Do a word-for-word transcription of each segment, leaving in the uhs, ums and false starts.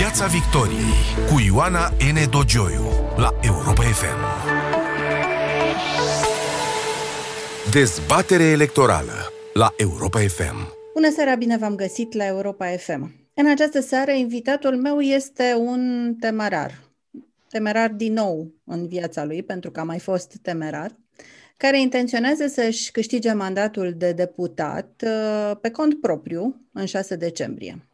Piața Victoriei cu Ioana N. Dogioiu la Europa F M. Dezbatere electorală la Europa F M. Bună seara, bine v-am găsit la Europa F M. În această seară, invitatul meu este un temerar. Temerar din nou în viața lui, pentru că a mai fost temerar, care intenționează să-și câștige mandatul de deputat pe cont propriu în șase decembrie.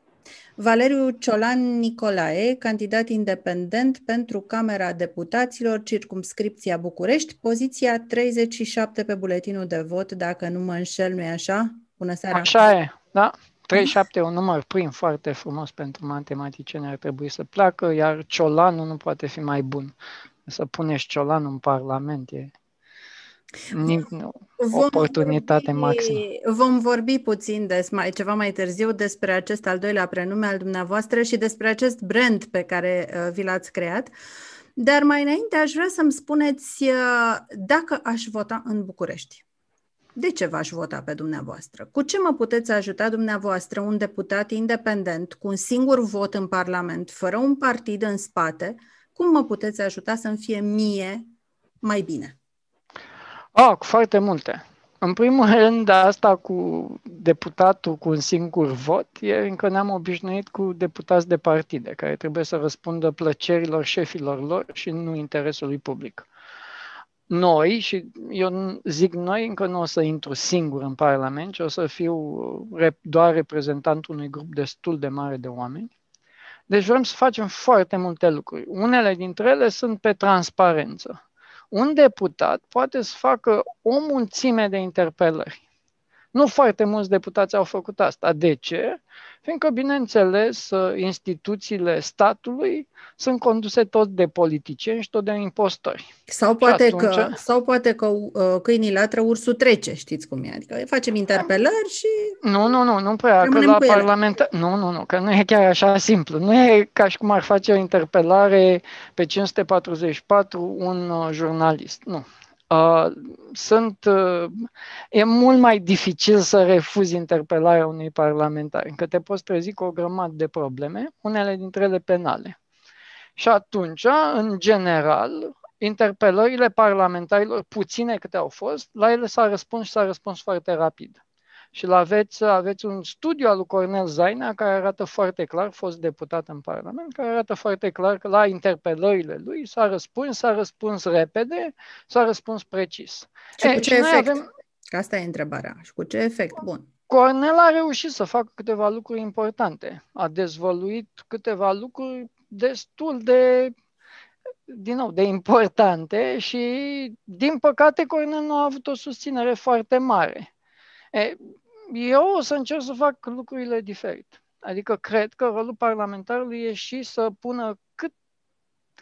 Valeriu Ciolan Nicolae, candidat independent pentru Camera Deputaților, circumscripția București, poziția treizeci și șapte pe buletinul de vot, dacă nu mă înșel, nu-i așa? Bună seara! Așa e, da. treizeci și șapte e un număr prim foarte frumos pentru matematicieni, ar trebui să placă, iar Ciolanul nu poate fi mai bun. Să puneți Ciolanul în Parlament e... Vom oportunitate vorbi, maximă. Vom vorbi puțin des, mai, ceva mai târziu despre acest al doilea prenume al dumneavoastră și despre acest brand pe care uh, vi l-ați creat. Dar mai înainte aș vrea să-mi spuneți uh, dacă aș vota în București. De ce v-aș vota pe dumneavoastră? Cu ce mă puteți ajuta dumneavoastră, un deputat independent, cu un singur vot în Parlament, fără un partid în spate? Cum mă puteți ajuta să-mi fie mie mai bine? Ah, foarte multe. În primul rând, asta cu deputatul cu un singur vot, ieri încă ne-am obișnuit cu deputați de partide, care trebuie să răspundă plăcerilor șefilor lor și nu interesului public. Noi, și eu zic noi, încă nu o să intru singur în Parlament, ci o să fiu doar reprezentantul unui grup destul de mare de oameni. Deci vrem să facem foarte multe lucruri. Unele dintre ele sunt pe transparență. Un deputat poate să facă o mulțime de interpelări. Nu foarte mulți deputați au făcut asta. De ce? Fiindcă, bineînțeles, instituțiile statului sunt conduse tot de politicieni și tot de impostori. Sau poate, atunci... că, sau poate că câinii latră, ursul trece, știți cum e. Adică facem interpelări și... Nu, nu, nu, nu prea. Că la parlament... Nu, nu, nu, că nu e chiar așa simplu. Nu e ca și cum ar face o interpelare pe cinci sute patruzeci și patru un jurnalist. Nu. Uh, sunt, uh, e mult mai dificil să refuzi interpelarea unui parlamentar, încă te poți trezi cu o grămadă de probleme, unele dintre ele penale. Și atunci, în general, interpelările parlamentarilor, puține câte au fost, la ele s-a răspuns și s-a răspuns foarte rapid. Și aveți, aveți un studiu al lui Cornel Zaina care arată foarte clar, fost deputat în Parlament, care arată foarte clar că la interpelările lui s-a răspuns, s-a răspuns repede, s-a răspuns precis. Și e, cu ce și efect? Avem... Asta e întrebarea. Și cu ce efect? Bun. Cornel a reușit să facă câteva lucruri importante. A dezvăluit câteva lucruri destul de... din nou, de importante și, din păcate, Cornel nu a avut o susținere foarte mare. E, Eu o să încerc să fac lucrurile diferit. Adică cred că rolul parlamentarului e și să pună cât,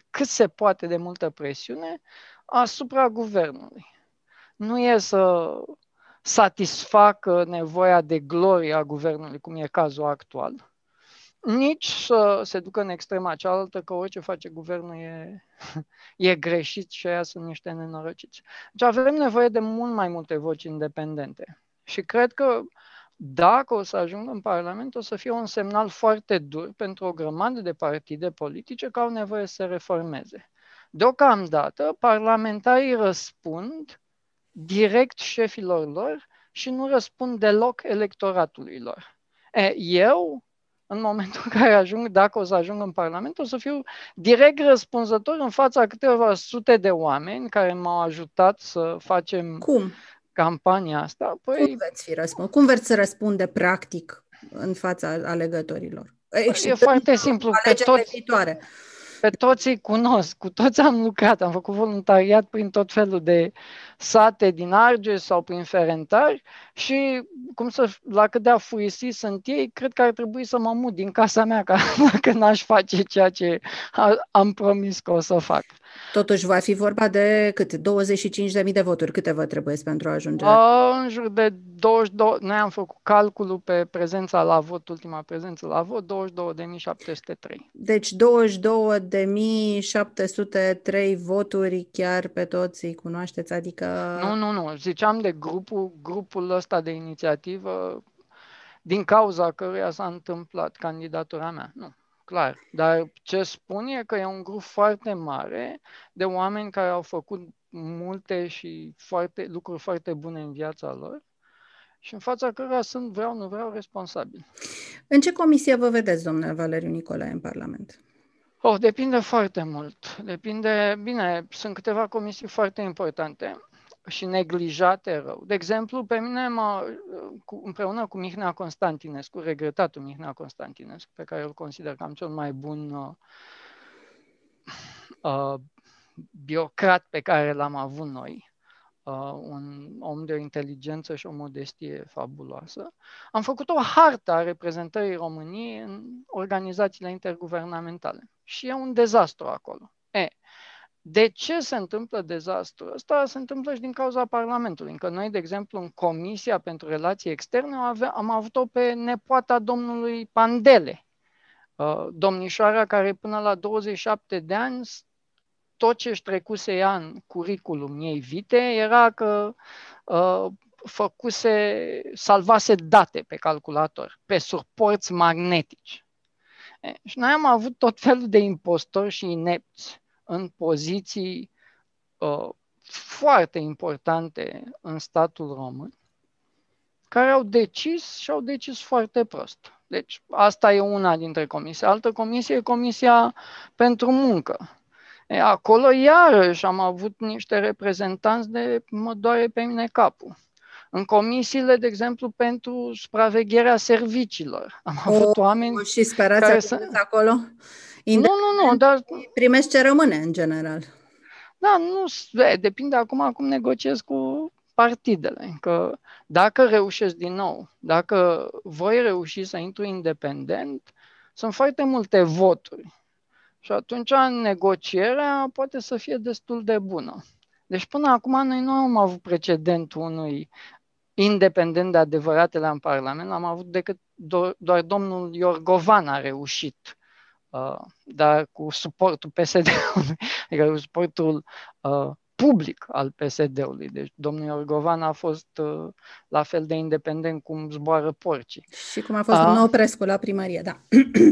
cât se poate de multă presiune asupra guvernului. Nu e să satisfacă nevoia de glorie a guvernului, cum e cazul actual, nici să se ducă în extrema cealaltă că orice face guvernul e, e greșit și aia sunt niște nenorociți. Deci avem nevoie de mult mai multe voci independente. Și cred că dacă o să ajung în Parlament, o să fie un semnal foarte dur pentru o grămadă de partide politice care au nevoie să se reformeze. Deocamdată, parlamentarii răspund direct șefilor lor și nu răspund deloc electoratului lor. E, eu, în momentul în care ajung, dacă o să ajung în Parlament, o să fiu direct răspunzător în fața câteva sute de oameni care m-au ajutat să facem... Cum? Campania asta, păi... Cum veți, fi răspund? Cum veți să răspunde practic în fața alegătorilor? Exceptă e foarte simplu, că toți, pe toți îi cunosc, cu toți am lucrat, am făcut voluntariat prin tot felul de sate din Argeș sau prin Ferentari și cum să, la cât de afurisi sunt ei, cred că ar trebui să mă mut din casa mea, ca, dacă n-aș face ceea ce am promis că o să fac. Totuși va fi vorba de cât? douăzeci și cinci de mii de voturi. Câte vă trebuie pentru a ajunge? A, în jur de douăzeci și două. Noi am făcut calculul pe prezența la vot, ultima prezență la vot, douăzeci și două de mii șapte sute trei. Deci douăzeci și două de mii șapte sute trei voturi, chiar pe toți îi cunoașteți, adică... Nu, nu, nu. Ziceam de grupul, grupul ăsta de inițiativă din cauza căruia s-a întâmplat candidatura mea. Nu. clar. Dar ce spun e că e un grup foarte mare de oameni care au făcut multe și foarte, lucruri foarte bune în viața lor și în fața cărora sunt, vreau, nu vreau, responsabili. În ce comisie vă vedeți, domnule Valeriu Nicolae, în Parlament? Oh, depinde foarte mult. Depinde, bine, sunt câteva comisii foarte importante și neglijate rău. De exemplu, pe mine, mă, cu, împreună cu Mihnea Constantinescu, regretatul Mihnea Constantinescu, pe care îl consider că am cel mai bun uh, uh, birocrat pe care l-am avut noi, uh, un om de o inteligență și o modestie fabuloasă, am făcut o hartă a reprezentării României în organizațiile interguvernamentale. Și e un dezastru acolo. E, de ce se întâmplă dezastrul ăsta? Se întâmplă și din cauza Parlamentului. Încă noi, de exemplu, în Comisia pentru Relații Externe ave- am avut-o pe nepoata domnului Pandele, uh, domnișoara care până la douăzeci și șapte de ani tot ce-și trecuse ea în curriculum ei vite era că uh, făcuse, salvase date pe calculator, pe suporți magnetici. E, și noi am avut tot felul de impostori și inepți în poziții uh, foarte importante în statul român, care au decis și au decis foarte prost. Deci asta e una dintre comisii. Altă comisie e Comisia pentru Muncă. E, acolo iarăși am avut niște reprezentanți de mă doare pe mine capul. În comisiile, de exemplu, pentru supravegherea serviciilor. Am avut o, oameni și sperați care să... acolo? Independent, nu, nu, nu, dar... primești ce rămâne, în general. Da, nu, depinde acum cum negociez cu partidele. Că dacă reușesc din nou, dacă voi reuși să intru independent, sunt foarte multe voturi. Și atunci negocierea poate să fie destul de bună. Deci până acum noi nu am avut precedentul unui independent de adevăratele în Parlament, am avut decât do- doar domnul Iorgovan a reușit, uh, dar cu suportul P S D-ului, adică cu suportul uh, public al P S D-ului. Deci domnul Iorgovan a fost uh, la fel de independent cum zboară porcii. Și cum a fost uh, Oprescu la primărie, da.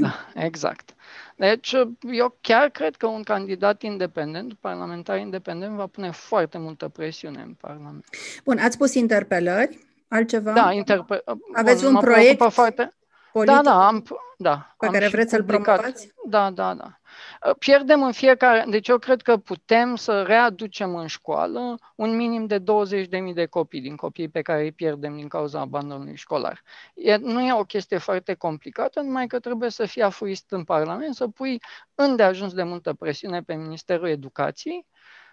Da, exact. Deci eu chiar cred că un candidat independent, un parlamentar independent, va pune foarte multă presiune în Parlament. Bun, ați pus interpelări, altceva? Da, interpelări. Aveți Bun, un proiect foarte... politic? Da, da, am... Da, pe am care vreți să-l promovați? Da, da, da. Pierdem în fiecare... Deci eu cred că putem să readucem în școală un minim de douăzeci de mii de copii din copiii pe care îi pierdem din cauza abandonului școlar. E, nu e o chestie foarte complicată, numai că trebuie să fii afuist în Parlament, să pui îndeajuns de multă presiune pe Ministerul Educației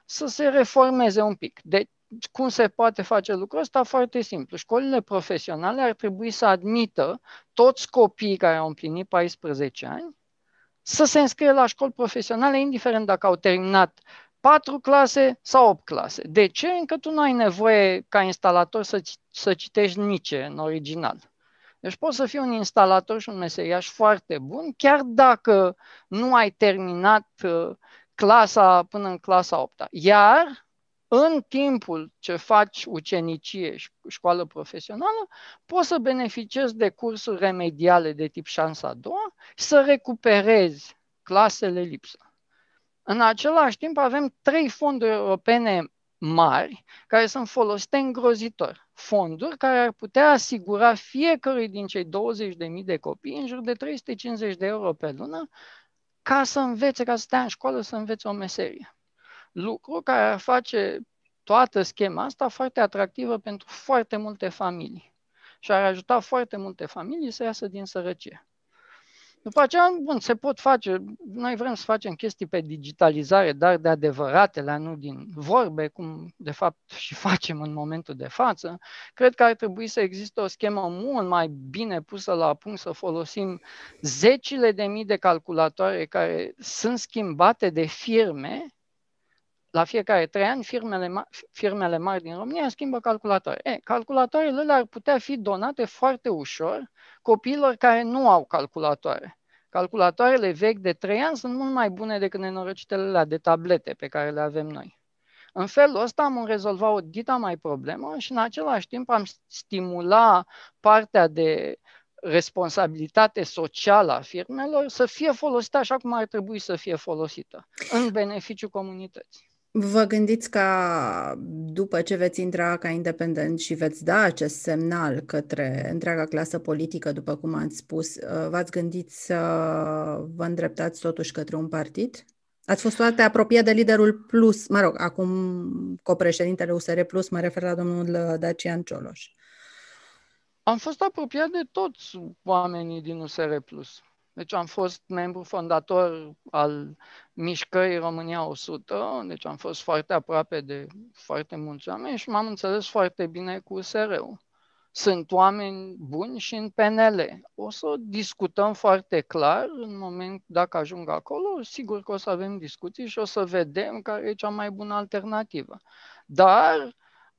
să se reformeze un pic. Deci, cum se poate face lucrul ăsta? Foarte simplu. Școlile profesionale ar trebui să admită toți copiii care au împlinit paisprezece ani să se înscrie la școli profesionale, indiferent dacă au terminat patru clase sau opt clase. De ce? Încă tu nu ai nevoie ca instalator să, să citești Nietzsche în original. Deci poți să fii un instalator și un meseriaș foarte bun, chiar dacă nu ai terminat clasa până în clasa a opta. Iar... în timpul ce faci ucenicie și școală profesională, poți să beneficiezi de cursuri remediale de tip șansa a doua și să recuperezi clasele lipsă. În același timp avem trei fonduri europene mari care sunt folosite îngrozitor. Fonduri care ar putea asigura fiecărui din cei douăzeci de mii de copii în jur de trei sute cincizeci de euro pe lună ca să învețe, ca să stea în școală să învețe o meserie. Lucru care ar face toată schema asta foarte atractivă pentru foarte multe familii și ar ajuta foarte multe familii să iasă din sărăcie. După aceea, bun, se pot face, noi vrem să facem chestii pe digitalizare, dar de adevăratele, nu din vorbe, cum de fapt și facem în momentul de față. Cred că ar trebui să existe o schemă mult mai bine pusă la punct, să folosim zecile de mii de calculatoare care sunt schimbate de firme. La fiecare trei ani, firmele mari, firmele mari din România schimbă calculatoare. E, calculatoarele alea ar putea fi donate foarte ușor copiilor care nu au calculatoare. Calculatoarele vechi de trei ani sunt mult mai bune decât nenorocitele alea de tablete pe care le avem noi. În felul ăsta am rezolvat o dita mai problemă și în același timp am stimula partea de responsabilitate socială a firmelor să fie folosită așa cum ar trebui să fie folosită, în beneficiul comunității. Vă gândiți ca după ce veți intra ca independent și veți da acest semnal către întreaga clasă politică, după cum ați spus, v-ați gândit să vă îndreptați totuși către un partid? Ați fost foarte apropiat de liderul Plus, mă rog, acum copreședintele U S R Plus, mă refer la domnul Dacian Cioloș. Am fost apropiat de toți oamenii din U S R Plus. Deci am fost membru fondator al mișcării România o sută, deci am fost foarte aproape de foarte mulți oameni și m-am înțeles foarte bine cu U S R-ul. Sunt oameni buni și în P N L. O să discutăm foarte clar în moment, dacă ajung acolo, sigur că o să avem discuții și o să vedem care e cea mai bună alternativă. Dar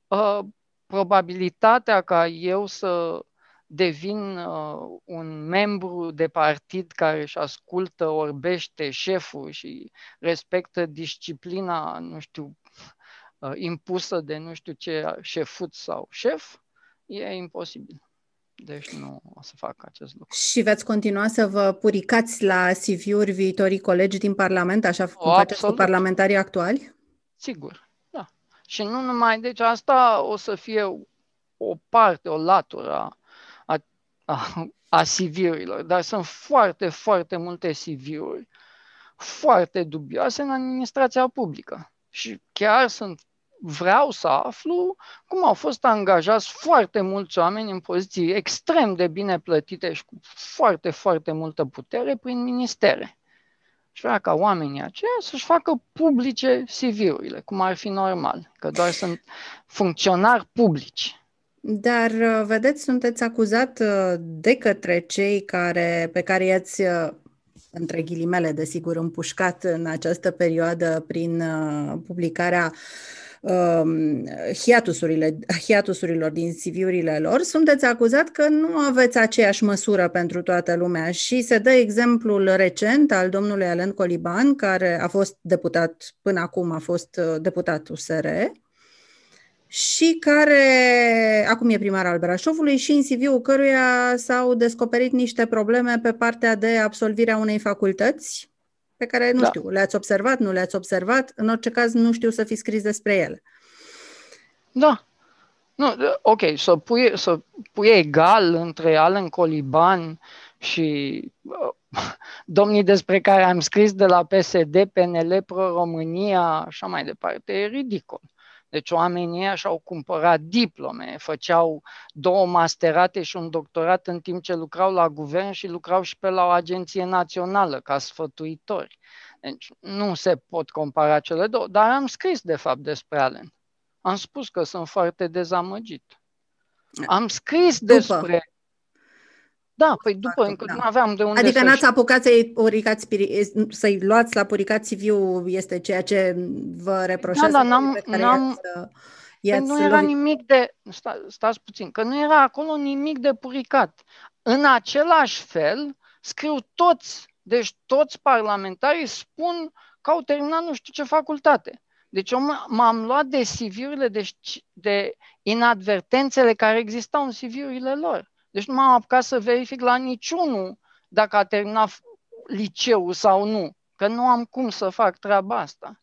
uh, probabilitatea ca eu să devin uh, un membru de partid care își ascultă, orbește șeful și respectă disciplina, nu știu, uh, impusă de nu știu ce șefut sau șef, e imposibil. Deci nu o să fac acest lucru. Și veți continua să vă puricați la C V-uri viitorii colegi din Parlament, așa cum o, faceți cu parlamentarii actuali? Sigur, da. Și nu numai, deci asta o să fie o parte, o latură a, a, a C V-urilor, dar sunt foarte, foarte multe C V-uri foarte dubioase în administrația publică. Și chiar sunt vreau să aflu cum au fost angajați foarte mulți oameni în poziții extrem de bine plătite și cu foarte, foarte multă putere prin ministere. Și vreau ca oamenii aceia să-și facă publice C V-urile, cum ar fi normal, că doar sunt funcționari publici. Dar, vedeți, sunteți acuzat de către cei care, pe care i-ați, între ghilimele, desigur, împușcat în această perioadă prin publicarea hiatusurile, hiatusurilor din C V-urile lor, sunteți acuzat că nu aveți aceeași măsură pentru toată lumea și se dă exemplul recent al domnului Allen Coliban, care a fost deputat, până acum a fost deputat U S R și care acum e primar al Brașovului și în C V-ul căruia s-au descoperit niște probleme pe partea de absolvirea unei facultăți pe care, nu da. știu, le-ați observat, nu le-ați observat, în orice caz nu știu să fi scris despre ele. Da. Nu, ok, să pui, să pui egal între Allen Coliban și uh, domnii despre care am scris de la P S D, P N L, Pro-România, așa mai departe, e ridicol. Deci oamenii ăia și-au cumpărat diplome, făceau două masterate și un doctorat în timp ce lucrau la guvern și lucrau și pe la o agenție națională ca sfătuitori. Deci nu se pot compara cele două, dar am scris de fapt despre Allen. Am spus că sunt foarte dezamăgit. Am scris despre... După. Da, păi după, încă da. nu aveam de unde adică să... Adică n-ați apucat să-i, puricați, să-i luați la puricat C V-ul, este ceea ce vă reproșează. Da, n-am, n-am, i-ați, nu era nimic de... Sta, stați puțin, că nu era acolo nimic de puricat. În același fel, scriu toți, deci toți parlamentarii spun că au terminat nu știu ce facultate. Deci eu m-am luat de C V-urile, de, de inadvertențele care existau în C V-urile lor. Deci nu m-am apucat să verific la niciunul dacă a terminat liceul sau nu, că nu am cum să fac treaba asta.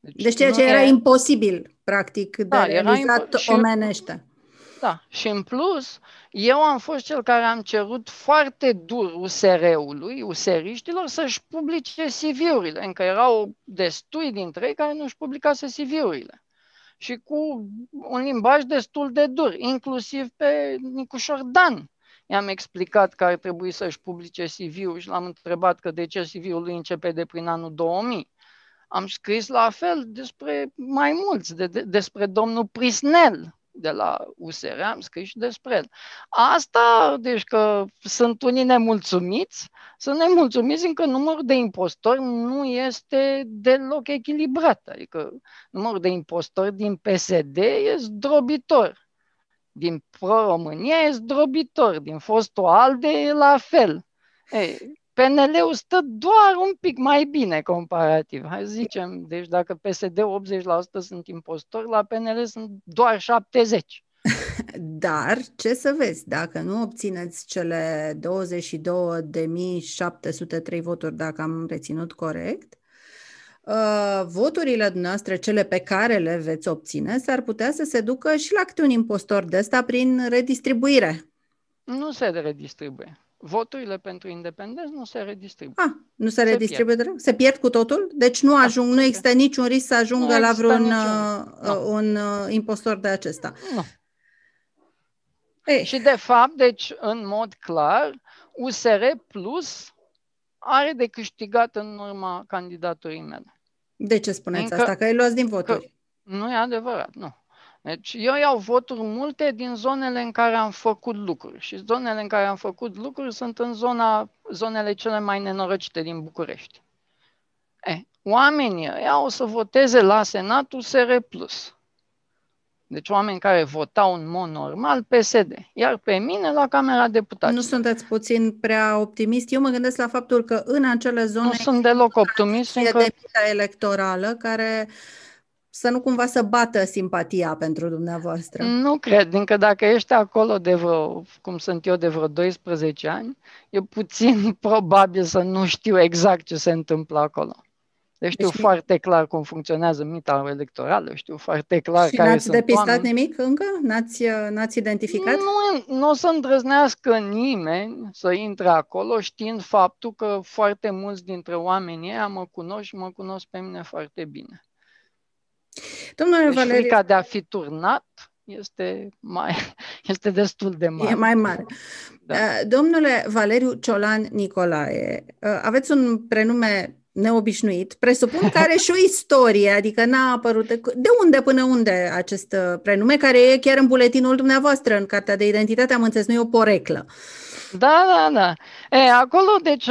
Deci, deci ceea ce era, era imposibil, practic, de da, realizat impo- omenește. Și, da, și în plus, eu am fost cel care am cerut foarte dur U S R-ului, U S R-iștilor, să-și publice C V-urile, încă erau destui dintre ei care nu-și publicase C V-urile. Și cu un limbaj destul de dur, inclusiv pe Nicușor Dan. I-am explicat că ar trebui să-și publice C V-ul și l-am întrebat că de ce C V-ul lui începe de prin anul două mii. Am scris la fel despre mai mulți, de, de, despre domnul Prisnel de la U S R, am scris și despre el. Asta, deci că sunt unii nemulțumiți, sunt nemulțumiți încă numărul de impostori nu este deloc echilibrat. Adică numărul de impostori din P S D e zdrobitor, din Pro-România e zdrobitor, din fostul ALDE e la fel. Ei, P N L-ul stă doar un pic mai bine comparativ. Hai să zicem, deci dacă P S D optzeci la sută sunt impostori, la P N L sunt doar șaptezeci la sută. Dar ce să vezi, dacă nu obțineți cele douăzeci și două de mii șapte sute trei voturi, dacă am reținut corect, voturile noastre, cele pe care le veți obține, s-ar putea să se ducă și la câte un impostor de ăsta prin redistribuire. Nu se redistribuie. Voturile pentru independenți nu se redistribuie. Ah, nu se, se redistribuie pierd. Se pierd cu totul? Deci nu ajung, nu există niciun risc să ajungă la vreun niciun... un impostor de acesta. Nu. Ei. Și de fapt, deci, în mod clar, U S R Plus are de câștigat în urma candidaturii mele. De ce spuneți Încă... asta? Că îi luați din voturi. Nu e adevărat, nu. Deci eu iau voturi multe din zonele în care am făcut lucruri. Și zonele în care am făcut lucruri sunt în zona, zonele cele mai nenorocite din București. E, oamenii ăia o să voteze la Senat U S R plus. Deci oameni care votau în mod normal P S D, iar pe mine la Camera Deputaților. Nu sunteți puțin prea optimist? Eu mă gândesc la faptul că în acele zone... Nu sunt deloc optimist. E încă... de mită electorală care... să nu cumva să bată simpatia pentru dumneavoastră. Nu cred, încă dacă ești acolo de vreo, cum sunt eu, de vreo doisprezece ani, e puțin probabil să nu știu exact ce se întâmplă acolo. Deci știu deci, foarte clar cum funcționează mita electorală, știu foarte clar care sunt oameni. Și n-ați depistat nimic încă? N-ați, n-ați identificat? Nu, nu o să îndrăznească nimeni să intre acolo știind faptul că foarte mulți dintre oamenii ăia mă cunosc și mă cunosc pe mine foarte bine. Domnule deci Valeriu, frica de a fi turnat este, mai, este destul de mare. E mai mare. Da. Domnule Valeriu Ciolan Nicolae, aveți un prenume neobișnuit, presupun că are și o istorie, adică n-a apărut... De unde până unde acest prenume, care e chiar în buletinul dumneavoastră, în cartea de identitate, am înțeles, nu e o poreclă. Da, da, da. E, acolo, deci,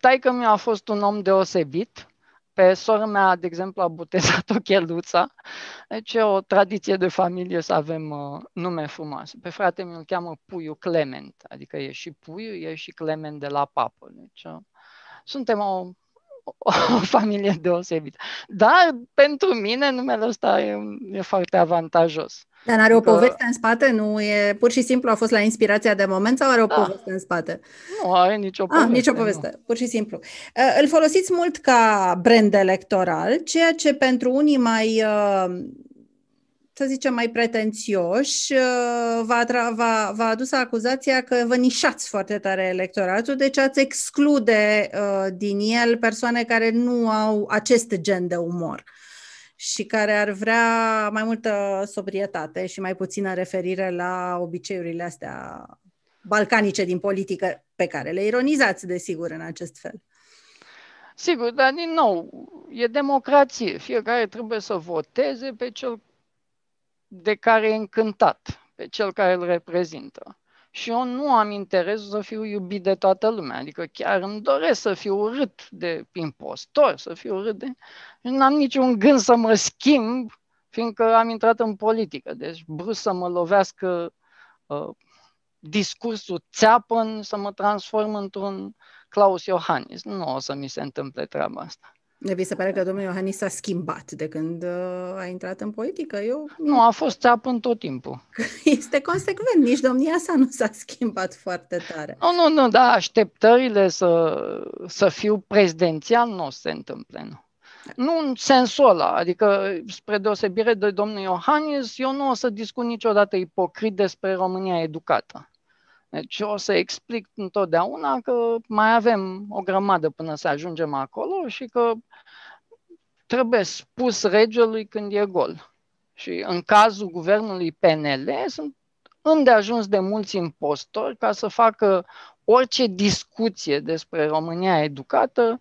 taică-miu a fost un om deosebit. Pe sora mea, de exemplu, a botezat-o Cheluța. Deci e o tradiție de familie să avem uh, nume frumoase. Pe frate mi-l cheamă Puiu Clement, adică e și Puiu, e și Clement de la papă. Deci uh, suntem o, o, o familie deosebită. Dar pentru mine numele ăsta e, e foarte avantajos. Dar are o poveste în spate? Nu e pur și simplu a fost la inspirația de moment sau are o da. poveste în spate? Nu are nicio poveste. Ah, nicio poveste, nu. Pur și simplu. Îl folosiți mult ca brand electoral, ceea ce pentru unii mai, să zicem, mai pretențioși v-a, v-a, v-a adus acuzația că vă nișați foarte tare electoratul, deci ați exclude din el persoane care nu au acest gen de umor și care ar vrea mai multă sobrietate și mai puțină referire la obiceiurile astea balcanice din politică, pe care le ironizați, desigur, în acest fel. Sigur, dar din nou, e democrație. Fiecare trebuie să voteze pe cel de care e încântat, pe cel care îl reprezintă. Și eu nu am interesul să fiu iubit de toată lumea, adică chiar îmi doresc să fiu urât de impostor, să fiu urât de... N-am niciun gând să mă schimb, fiindcă am intrat în politică, deci brusc să mă lovească uh, discursul țeapăn, să mă transform într-un Claus Iohannis. Nu o să mi se întâmple treaba asta. Vi se pare că domnul Iohannis s-a schimbat de când a intrat în politică? Eu... Nu, a fost țeapăn tot timpul. Este consecvent, nici domnia sa nu s-a schimbat foarte tare. Nu, nu, nu, dar așteptările să, să fiu prezidențial nu se întâmplă, nu. Nu în sensul ăla, adică spre deosebire de domnul Iohannis, eu nu o să discut niciodată ipocrit despre România educată. Deci o să explic întotdeauna că mai avem o grămadă până să ajungem acolo și că trebuie spus regelui când e gol. Și în cazul guvernului P N L sunt îndeajuns de mulți impostori ca să facă orice discuție despre România educată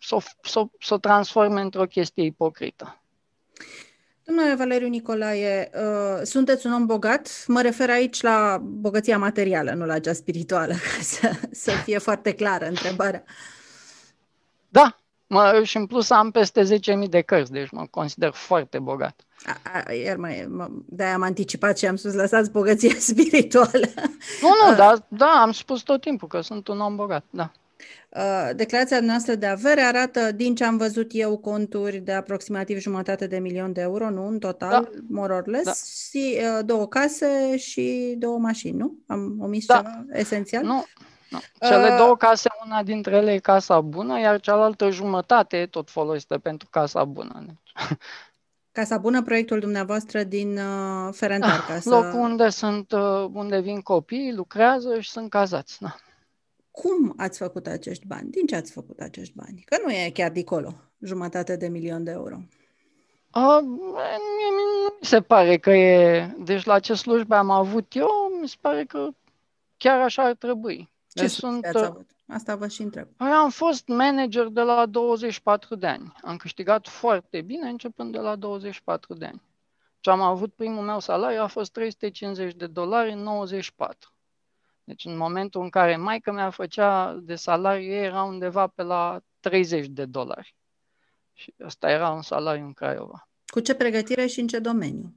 să o, să, să o transforme într-o chestie ipocrită. Domnule Valeriu Nicolae, uh, sunteți un om bogat? Mă refer aici la bogăția materială, nu la cea spirituală, ca să, să fie foarte clară întrebarea. Da, mă, și în plus am peste zece mii de cărți, deci mă consider foarte bogat. A, a, iar mai, mă, de-aia am anticipat și am spus, lăsați bogăția spirituală. Nu, nu, uh. da, da, am spus tot timpul că sunt un om bogat, da. Declarația noastră de avere arată, din ce am văzut eu, conturi de aproximativ jumătate de milion de euro, nu? În total, da. more or less, da. și uh, două case și două mașini, nu? Am omis da. ceva esențial? Nu. No. Cele două case, una dintre ele e Casa Bună, iar cealaltă jumătate e tot folosită pentru Casa Bună. Casa Bună, proiectul dumneavoastră din uh, Ferentari. Da, să... Locul unde, sunt, uh, unde vin copii, lucrează și sunt cazați. Da. Cum ați făcut acești bani? Din ce ați făcut acești bani? Că nu e chiar dicolo, jumătate de milion de euro. A, mie, nu mi se pare că e... Deci la ce slujbe am avut eu, mi se pare că chiar așa ar trebui. Ce sunt, ați avut? Asta vă și întreb. Am fost manager de la douăzeci și patru de ani. Am câștigat foarte bine începând de la douăzeci și patru de ani. Ce am avut primul meu salariu a fost trei sute cincizeci de dolari în nouăzeci și patru. Deci în momentul în care maică-mea făcea de salariu, era undeva pe la treizeci de dolari. Și ăsta era un salariu în Craiova. Cu ce pregătire și în ce domeniu?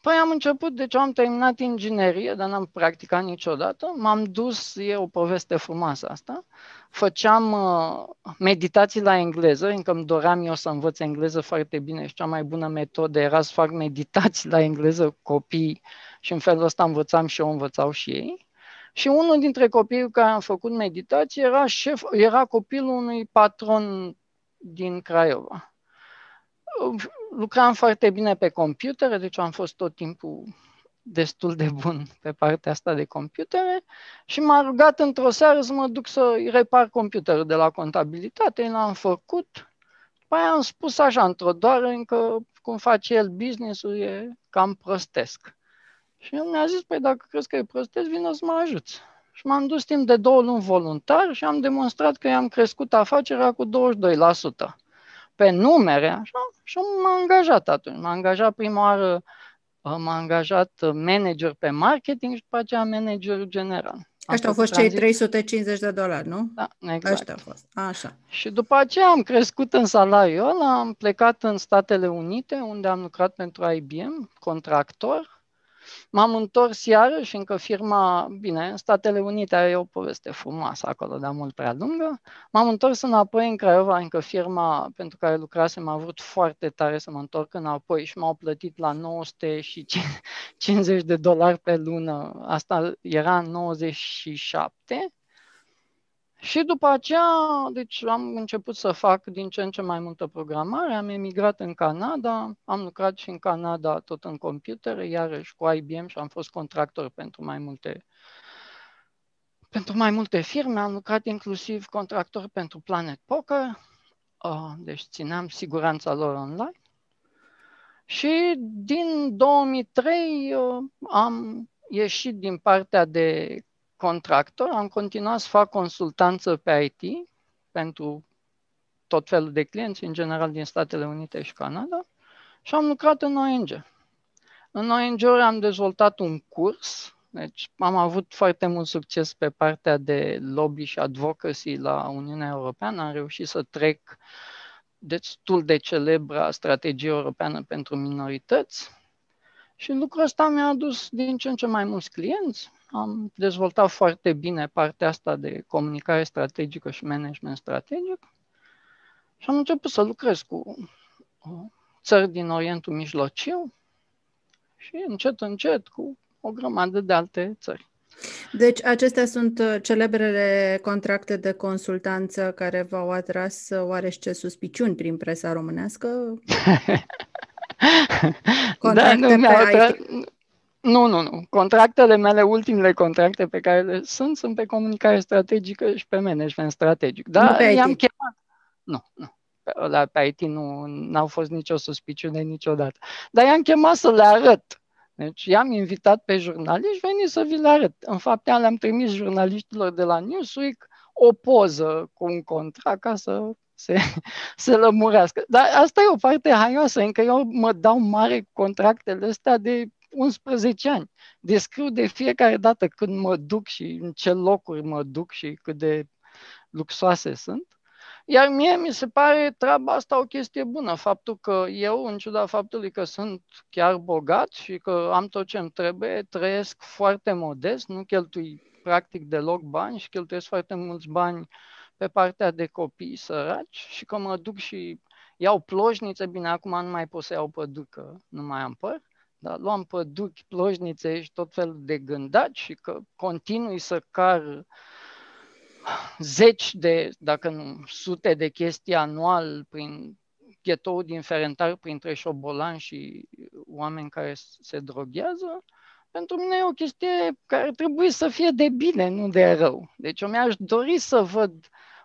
Păi am început, deci am terminat inginerie, dar n-am practicat niciodată. M-am dus, e o poveste frumoasă asta, făceam uh, meditații la engleză, încă îmi doream eu să învăț engleză foarte bine și cea mai bună metodă era să fac meditații la engleză cu copiii și în felul ăsta învățam și eu, învățau și ei. Și unul dintre copiii cu care am făcut meditații era, șef, era copilul unui patron din Craiova. Lucram foarte bine pe computere, deci am fost tot timpul destul de bun pe partea asta de computere și m-a rugat într-o seară să mă duc să-i repar computerul de la contabilitate, l-am făcut, după aia am spus așa într-o doară că cum face el business-ul e cam prostesc. Și el mi-a zis, păi dacă crezi că e prostesc, vină să mă ajuți. Și m-am dus timp de două luni voluntar și am demonstrat că i-am crescut afacerea cu douăzeci și doi la sută. Pe numere, așa, și m-am angajat atunci. M-a angajat prima oară, m-a angajat manager pe marketing și după aceea managerul general. Ăștia au fost cei trei sute cincizeci de dolari, nu? Da, exact. Ăștia au fost. Așa. Și după aceea am crescut în salariul ăla, am plecat în Statele Unite, unde am lucrat pentru I B M, contractor. M-am întors iarăși, încă firma, bine, în Statele Unite e o poveste frumoasă acolo, dar mult prea lungă. M-am întors înapoi în Craiova, încă firma pentru care lucrasem a vrut foarte tare să mă întorc înapoi și m-au plătit la nouă sute cincizeci de dolari pe lună. Asta era în nouăzeci și șapte. Și după aceea, deci am început să fac din ce în ce mai multă programare, am emigrat în Canada, am lucrat și în Canada tot în computere, iarăși cu I B M și am fost contractor pentru mai multe, pentru mai multe firme, am lucrat inclusiv contractor pentru Planet Poker, deci țineam siguranța lor online. Și din două mii trei am ieșit din partea de contractor, am continuat să fac consultanță pe I T pentru tot felul de clienți, în general din Statele Unite și Canada, și am lucrat în O N G. În O N G-uri am dezvoltat un curs, deci am avut foarte mult succes pe partea de lobby și advocacy la Uniunea Europeană, am reușit să trec destul de celebra strategie europeană pentru minorități și lucrul ăsta mi-a adus din ce în ce mai mulți clienți. Am dezvoltat foarte bine partea asta de comunicare strategică și management strategic și am început să lucrez cu țări din Orientul Mijlociu și încet, încet cu o grămadă de alte țări. Deci acestea sunt celebrele contracte de consultanță care v-au atras oarește suspiciuni prin presa românească? Contracte da, nu Nu, nu, nu. Contractele mele, ultimele contracte pe care le sunt, sunt pe comunicare strategică și pe management strategic. Dar i-am chemat. Nu, nu. La, pe I T nu n-au fost nicio suspiciune niciodată. Dar i-am chemat să le arăt. Deci i-am invitat pe jurnaliști, veni să vi le arăt. În fapt, le-am trimis jurnaliștilor de la Newsweek o poză cu un contract ca să se, se lămurească. Dar asta e o parte haioasă, încă eu mă dau mare contractele astea de unsprezece ani. Descriu de fiecare dată când mă duc și în ce locuri mă duc și cât de luxoase sunt. Iar mie mi se pare treaba asta o chestie bună. Faptul că eu, în ciuda faptului că sunt chiar bogat și că am tot ce îmi trebuie, trăiesc foarte modest, nu cheltui practic deloc bani și cheltuiesc foarte mulți bani pe partea de copii săraci și că mă duc și iau ploșnițe, bine, acum nu mai pot să iau păducă, nu mai am păr, dar luam păduchi, ploșnițe și tot felul de gândaci și că continui să car zeci de, dacă nu, sute de chestii anual prin ghetou din Ferentari, printre șobolani și oameni care se droghează, pentru mine e o chestie care trebuie să fie de bine, nu de rău. Deci eu mi-aș dori să văd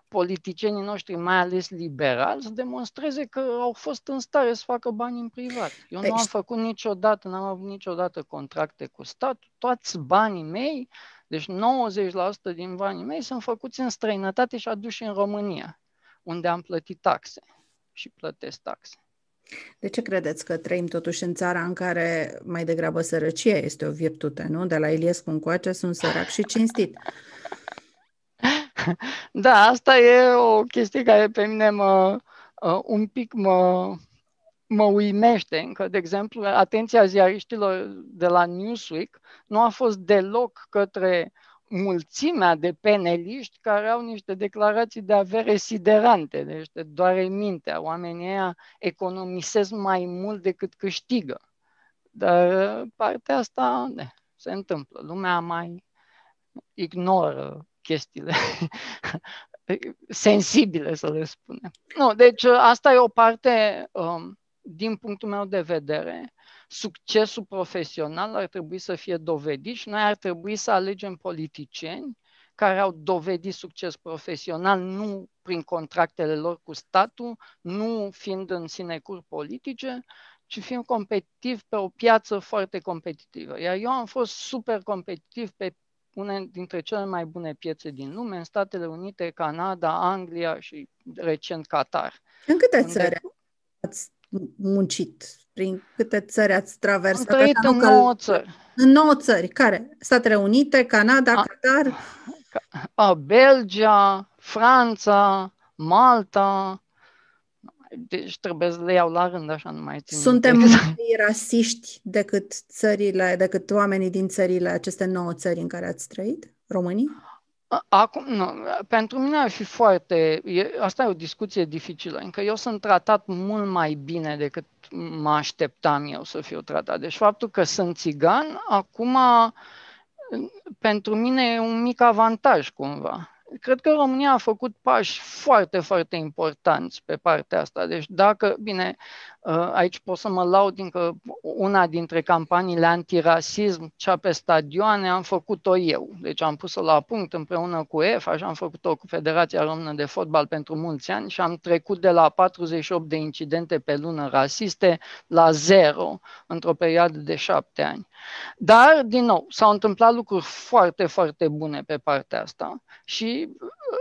politicienii noștri, mai ales liberali, să demonstreze că au fost în stare să facă bani în privat. Eu nu am făcut niciodată, n-am avut niciodată contracte cu statul. Toți banii mei, deci nouăzeci la sută din banii mei, sunt făcuți în străinătate și aduși în România, unde am plătit taxe și plătesc taxe. De ce credeți că trăim totuși în țara în care mai degrabă sărăcia este o virtute, nu? De la Iliescu încoace sunt sărac și cinstit. Da, asta e o chestie care pe mine mă, un pic mă, mă uimește încă. De exemplu, atenția ziariștilor de la Newsweek nu a fost deloc către mulțimea de peneliști care au niște declarații de avere siderante, deci te doare mintea. Oamenii ăia economisesc mai mult decât câștigă. Dar partea asta ne, se întâmplă. Lumea mai ignoră chestiile sensibile, să le spunem. Nu, deci asta e o parte, din punctul meu de vedere, succesul profesional ar trebui să fie dovedit și noi ar trebui să alegem politicieni care au dovedit succes profesional, nu prin contractele lor cu statul, nu fiind în sinecuri politice, ci fiind competitiv pe o piață foarte competitivă. Iar eu am fost super competitiv pe una dintre cele mai bune piețe din lume, în Statele Unite, Canada, Anglia și recent Qatar. În câte unde... țări ați muncit? Prin câte țări ați traversat? Am trăit în nouă țări. În nouă țări. Care? Statele Unite, Canada, a, Qatar? A, Belgia, Franța, Malta. Deci trebuie să le iau la rând, așa nu mai țin. Suntem mai rasiști decât țările, decât oamenii din țările, aceste nouă țări în care ați trăit, românii? Acum, nu. Pentru mine ar fi foarte... E, asta e o discuție dificilă, încă eu sunt tratat mult mai bine decât mă așteptam eu să fiu tratat. Deci faptul că sunt țigan, acum, pentru mine e un mic avantaj, cumva. Cred că România a făcut pași foarte, foarte importanți pe partea asta. Deci dacă, bine, aici pot să mă laud încă una dintre campaniile antirasism, cea pe stadioane, am făcut-o eu. Deci am pus-o la punct împreună cu E F A și am făcut-o cu Federația Română de Fotbal pentru mulți ani și am trecut de la patruzeci și opt de incidente pe lună rasiste la zero într-o perioadă de șapte ani. Dar, din nou, s-au întâmplat lucruri foarte, foarte bune pe partea asta și,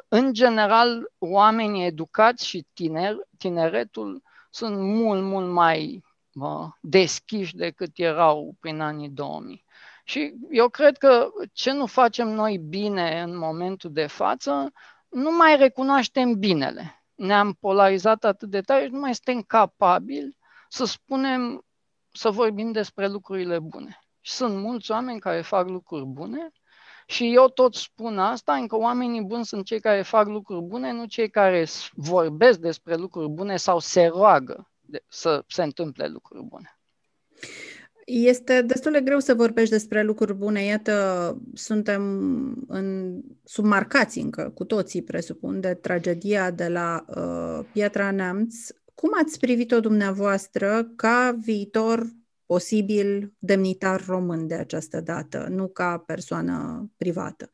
în general, oamenii educați și tineri, tineretul sunt mult, mult mai uh, deschiși decât erau prin anii două mii. Și eu cred că ce nu facem noi bine în momentul de față, nu mai recunoaștem binele. Ne-am polarizat atât de tare și nu mai suntem capabili să spunem, să vorbim despre lucrurile bune. Și sunt mulți oameni care fac lucruri bune și eu tot spun asta, încă oamenii buni sunt cei care fac lucruri bune, nu cei care vorbesc despre lucruri bune sau se roagă de, să se întâmple lucruri bune. Este destul de greu să vorbești despre lucruri bune. Iată, suntem în, submarcați încă, cu toții, presupun, de tragedia de la uh, Piatra Neamț. Cum ați privit-o dumneavoastră ca viitor posibil demnitar român de această dată, nu ca persoană privată?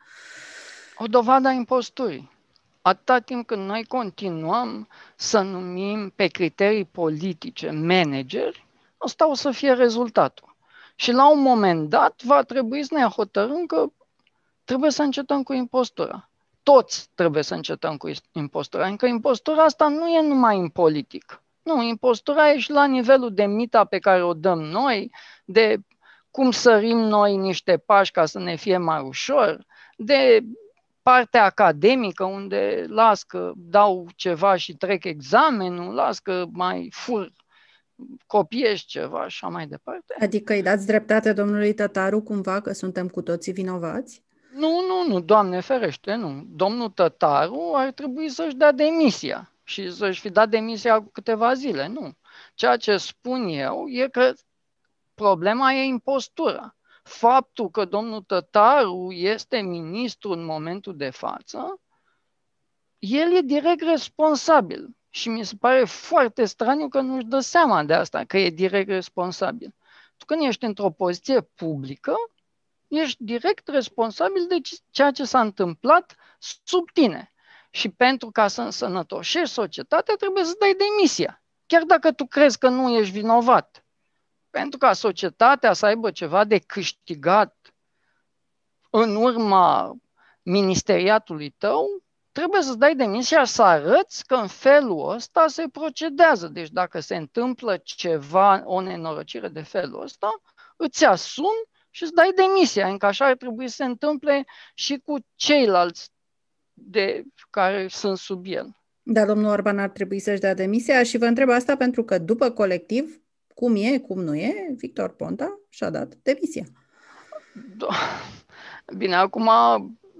O dovadă a imposturii. Atâta timp când noi continuăm să numim pe criterii politice manageri, asta o să fie rezultatul. Și la un moment dat va trebui să ne hotărâm că trebuie să încetăm cu impostura. Toți trebuie să încetăm cu impostura. Încă impostura asta nu e numai în politic. Nu, impostura e și la nivelul de mita pe care o dăm noi, de cum sărim noi niște pași ca să ne fie mai ușor, de partea academică unde las că dau ceva și trec examenul, las că mai fur, copiez ceva și așa mai departe. Adică îi dați dreptate domnului Tătaru cumva că suntem cu toții vinovați? Nu, nu, nu, Doamne ferește, nu. Domnul Tătaru ar trebui să-și dea demisia și să-și fi dat demisia cu câteva zile, nu. Ceea ce spun eu e că problema e impostura. Faptul că domnul Tătaru este ministru în momentul de față, el e direct responsabil și mi se pare foarte straniu că nu-și dă seama de asta, că e direct responsabil. Tu când ești într-o poziție publică, ești direct responsabil de ceea ce s-a întâmplat sub tine. Și pentru ca să însănătoșești societatea, trebuie să dai demisia, chiar dacă tu crezi că nu ești vinovat. Pentru ca societatea să aibă ceva de câștigat în urma ministeriatului tău, trebuie să-ți dai demisia, să arăți că în felul ăsta se procedează. Deci dacă se întâmplă ceva, o nenorocire de felul ăsta, îți asumi și îți dai demisia. Încă așa ar trebui să se întâmple și cu ceilalți de care sunt sub el. Dar domnul Orban ar trebui să-și dea demisia și vă întreb asta pentru că după Colectiv, cum e, cum nu e, Victor Ponta și-a dat demisia. Bine, acum,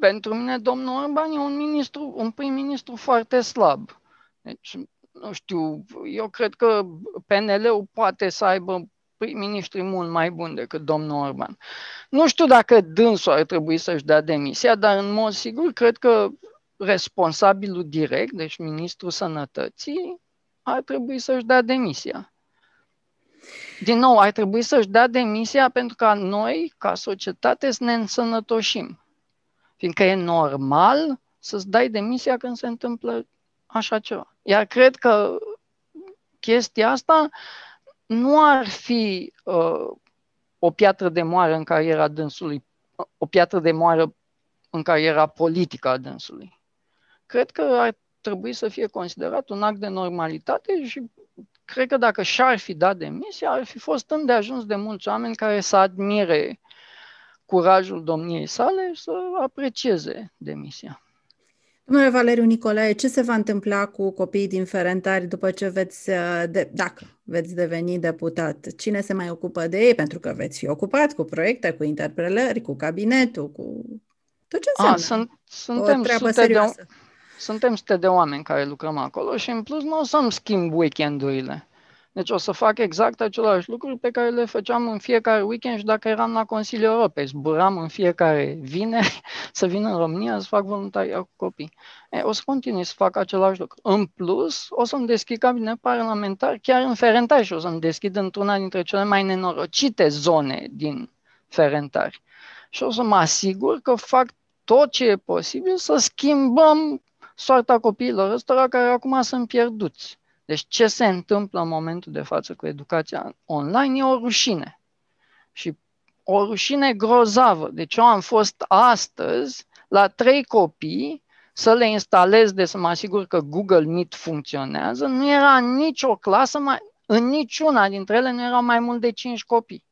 pentru mine, domnul Orban e un ministru, un prim-ministru foarte slab. Deci, nu știu, eu cred că P N L-ul poate să aibă prim-ministri mult mai buni decât domnul Orban. Nu știu dacă dânsul ar trebui să-și dea demisia, dar în mod sigur cred că responsabilul direct, deci ministrul sănătății, ar trebui să-și dea demisia. Din nou, ar trebui să-și dea demisia pentru ca noi, ca societate, să ne însănătoșim. Fiindcă e normal să-ți dai demisia când se întâmplă așa ceva. Iar cred că chestia asta nu ar fi uh, o piatră de moară în cariera dânsului, o piatră de moară în cariera politică a dânsului. Cred că ar trebui să fie considerat un act de normalitate și cred că dacă și-ar fi dat demisia, ar fi fost îndeajuns de mulți oameni care să admire curajul domniei sale și să aprecieze demisia. Domnule Valeriu Nicolae, ce se va întâmpla cu copiii din Ferentari după ce veți, de, dacă veți deveni deputat? Cine se mai ocupă de ei? Pentru că veți fi ocupat cu proiecte, cu interpelări, cu cabinetul, cu tot ce înseamnă. A, sunt, suntem o treabă serioasă. Suntem sute de oameni care lucrăm acolo și în plus nu o să-mi schimb weekendurile. Deci o să fac exact același lucruri pe care le făceam în fiecare weekend și dacă eram la Consiliul Europei. Zburam în fiecare vineri să vin în România să fac voluntariat cu copii. E, o să continui să fac același lucru. În plus, o să-mi deschid cabinet parlamentar chiar în Ferentari și o să-mi deschid într-una dintre cele mai nenorocite zone din Ferentari. Și o să mă asigur că fac tot ce e posibil să schimbăm soarta copiilor ăstora care acum sunt pierduți. Deci ce se întâmplă în momentul de față cu educația online e o rușine. Și o rușine grozavă. Deci eu am fost astăzi la trei copii să le instalez de să mă asigur că Google Meet funcționează. Nu era în nicio clasă, mai, în niciuna dintre ele nu erau mai mult de cinci copii.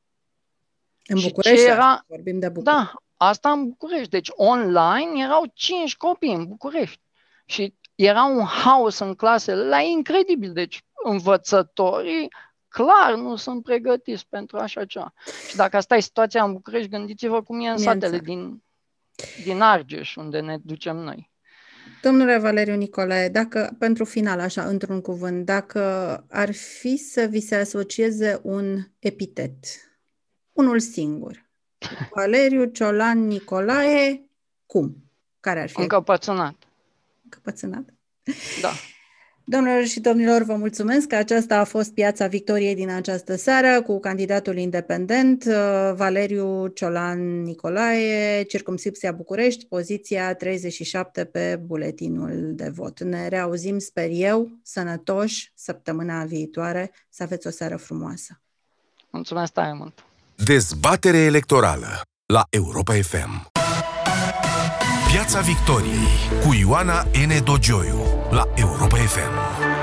În București, era... vorbim de București. Da, asta în București. Deci online erau cinci copii în București. Și era un haos în clasele, la incredibil. Deci învățătorii clar nu sunt pregătiți pentru așa ceva. Și dacă asta e situația în București, gândiți-vă cum e în satele din, din Argeș, unde ne ducem noi. Domnule Valeriu Nicolae, dacă pentru final, așa, într-un cuvânt, dacă ar fi să vi se asocieze un epitet, unul singur, Valeriu Ciolan Nicolae, cum? Care ar fi? Încăpățânat. Căpățânat. Da. Domnilor și domnilor, vă mulțumesc că aceasta a fost Piața Victoriei din această seară cu candidatul independent Valeriu Ciolan Nicolae, circumscripția București, poziția treizeci și șapte pe buletinul de vot. Ne reauzim, sper eu, sănătoși săptămâna viitoare. Să aveți o seară frumoasă. Mulțumesc tare mult. Dezbatere electorală la Europa F M. Piața Victoriei cu Ioana N. Dogioiu la Europa F M.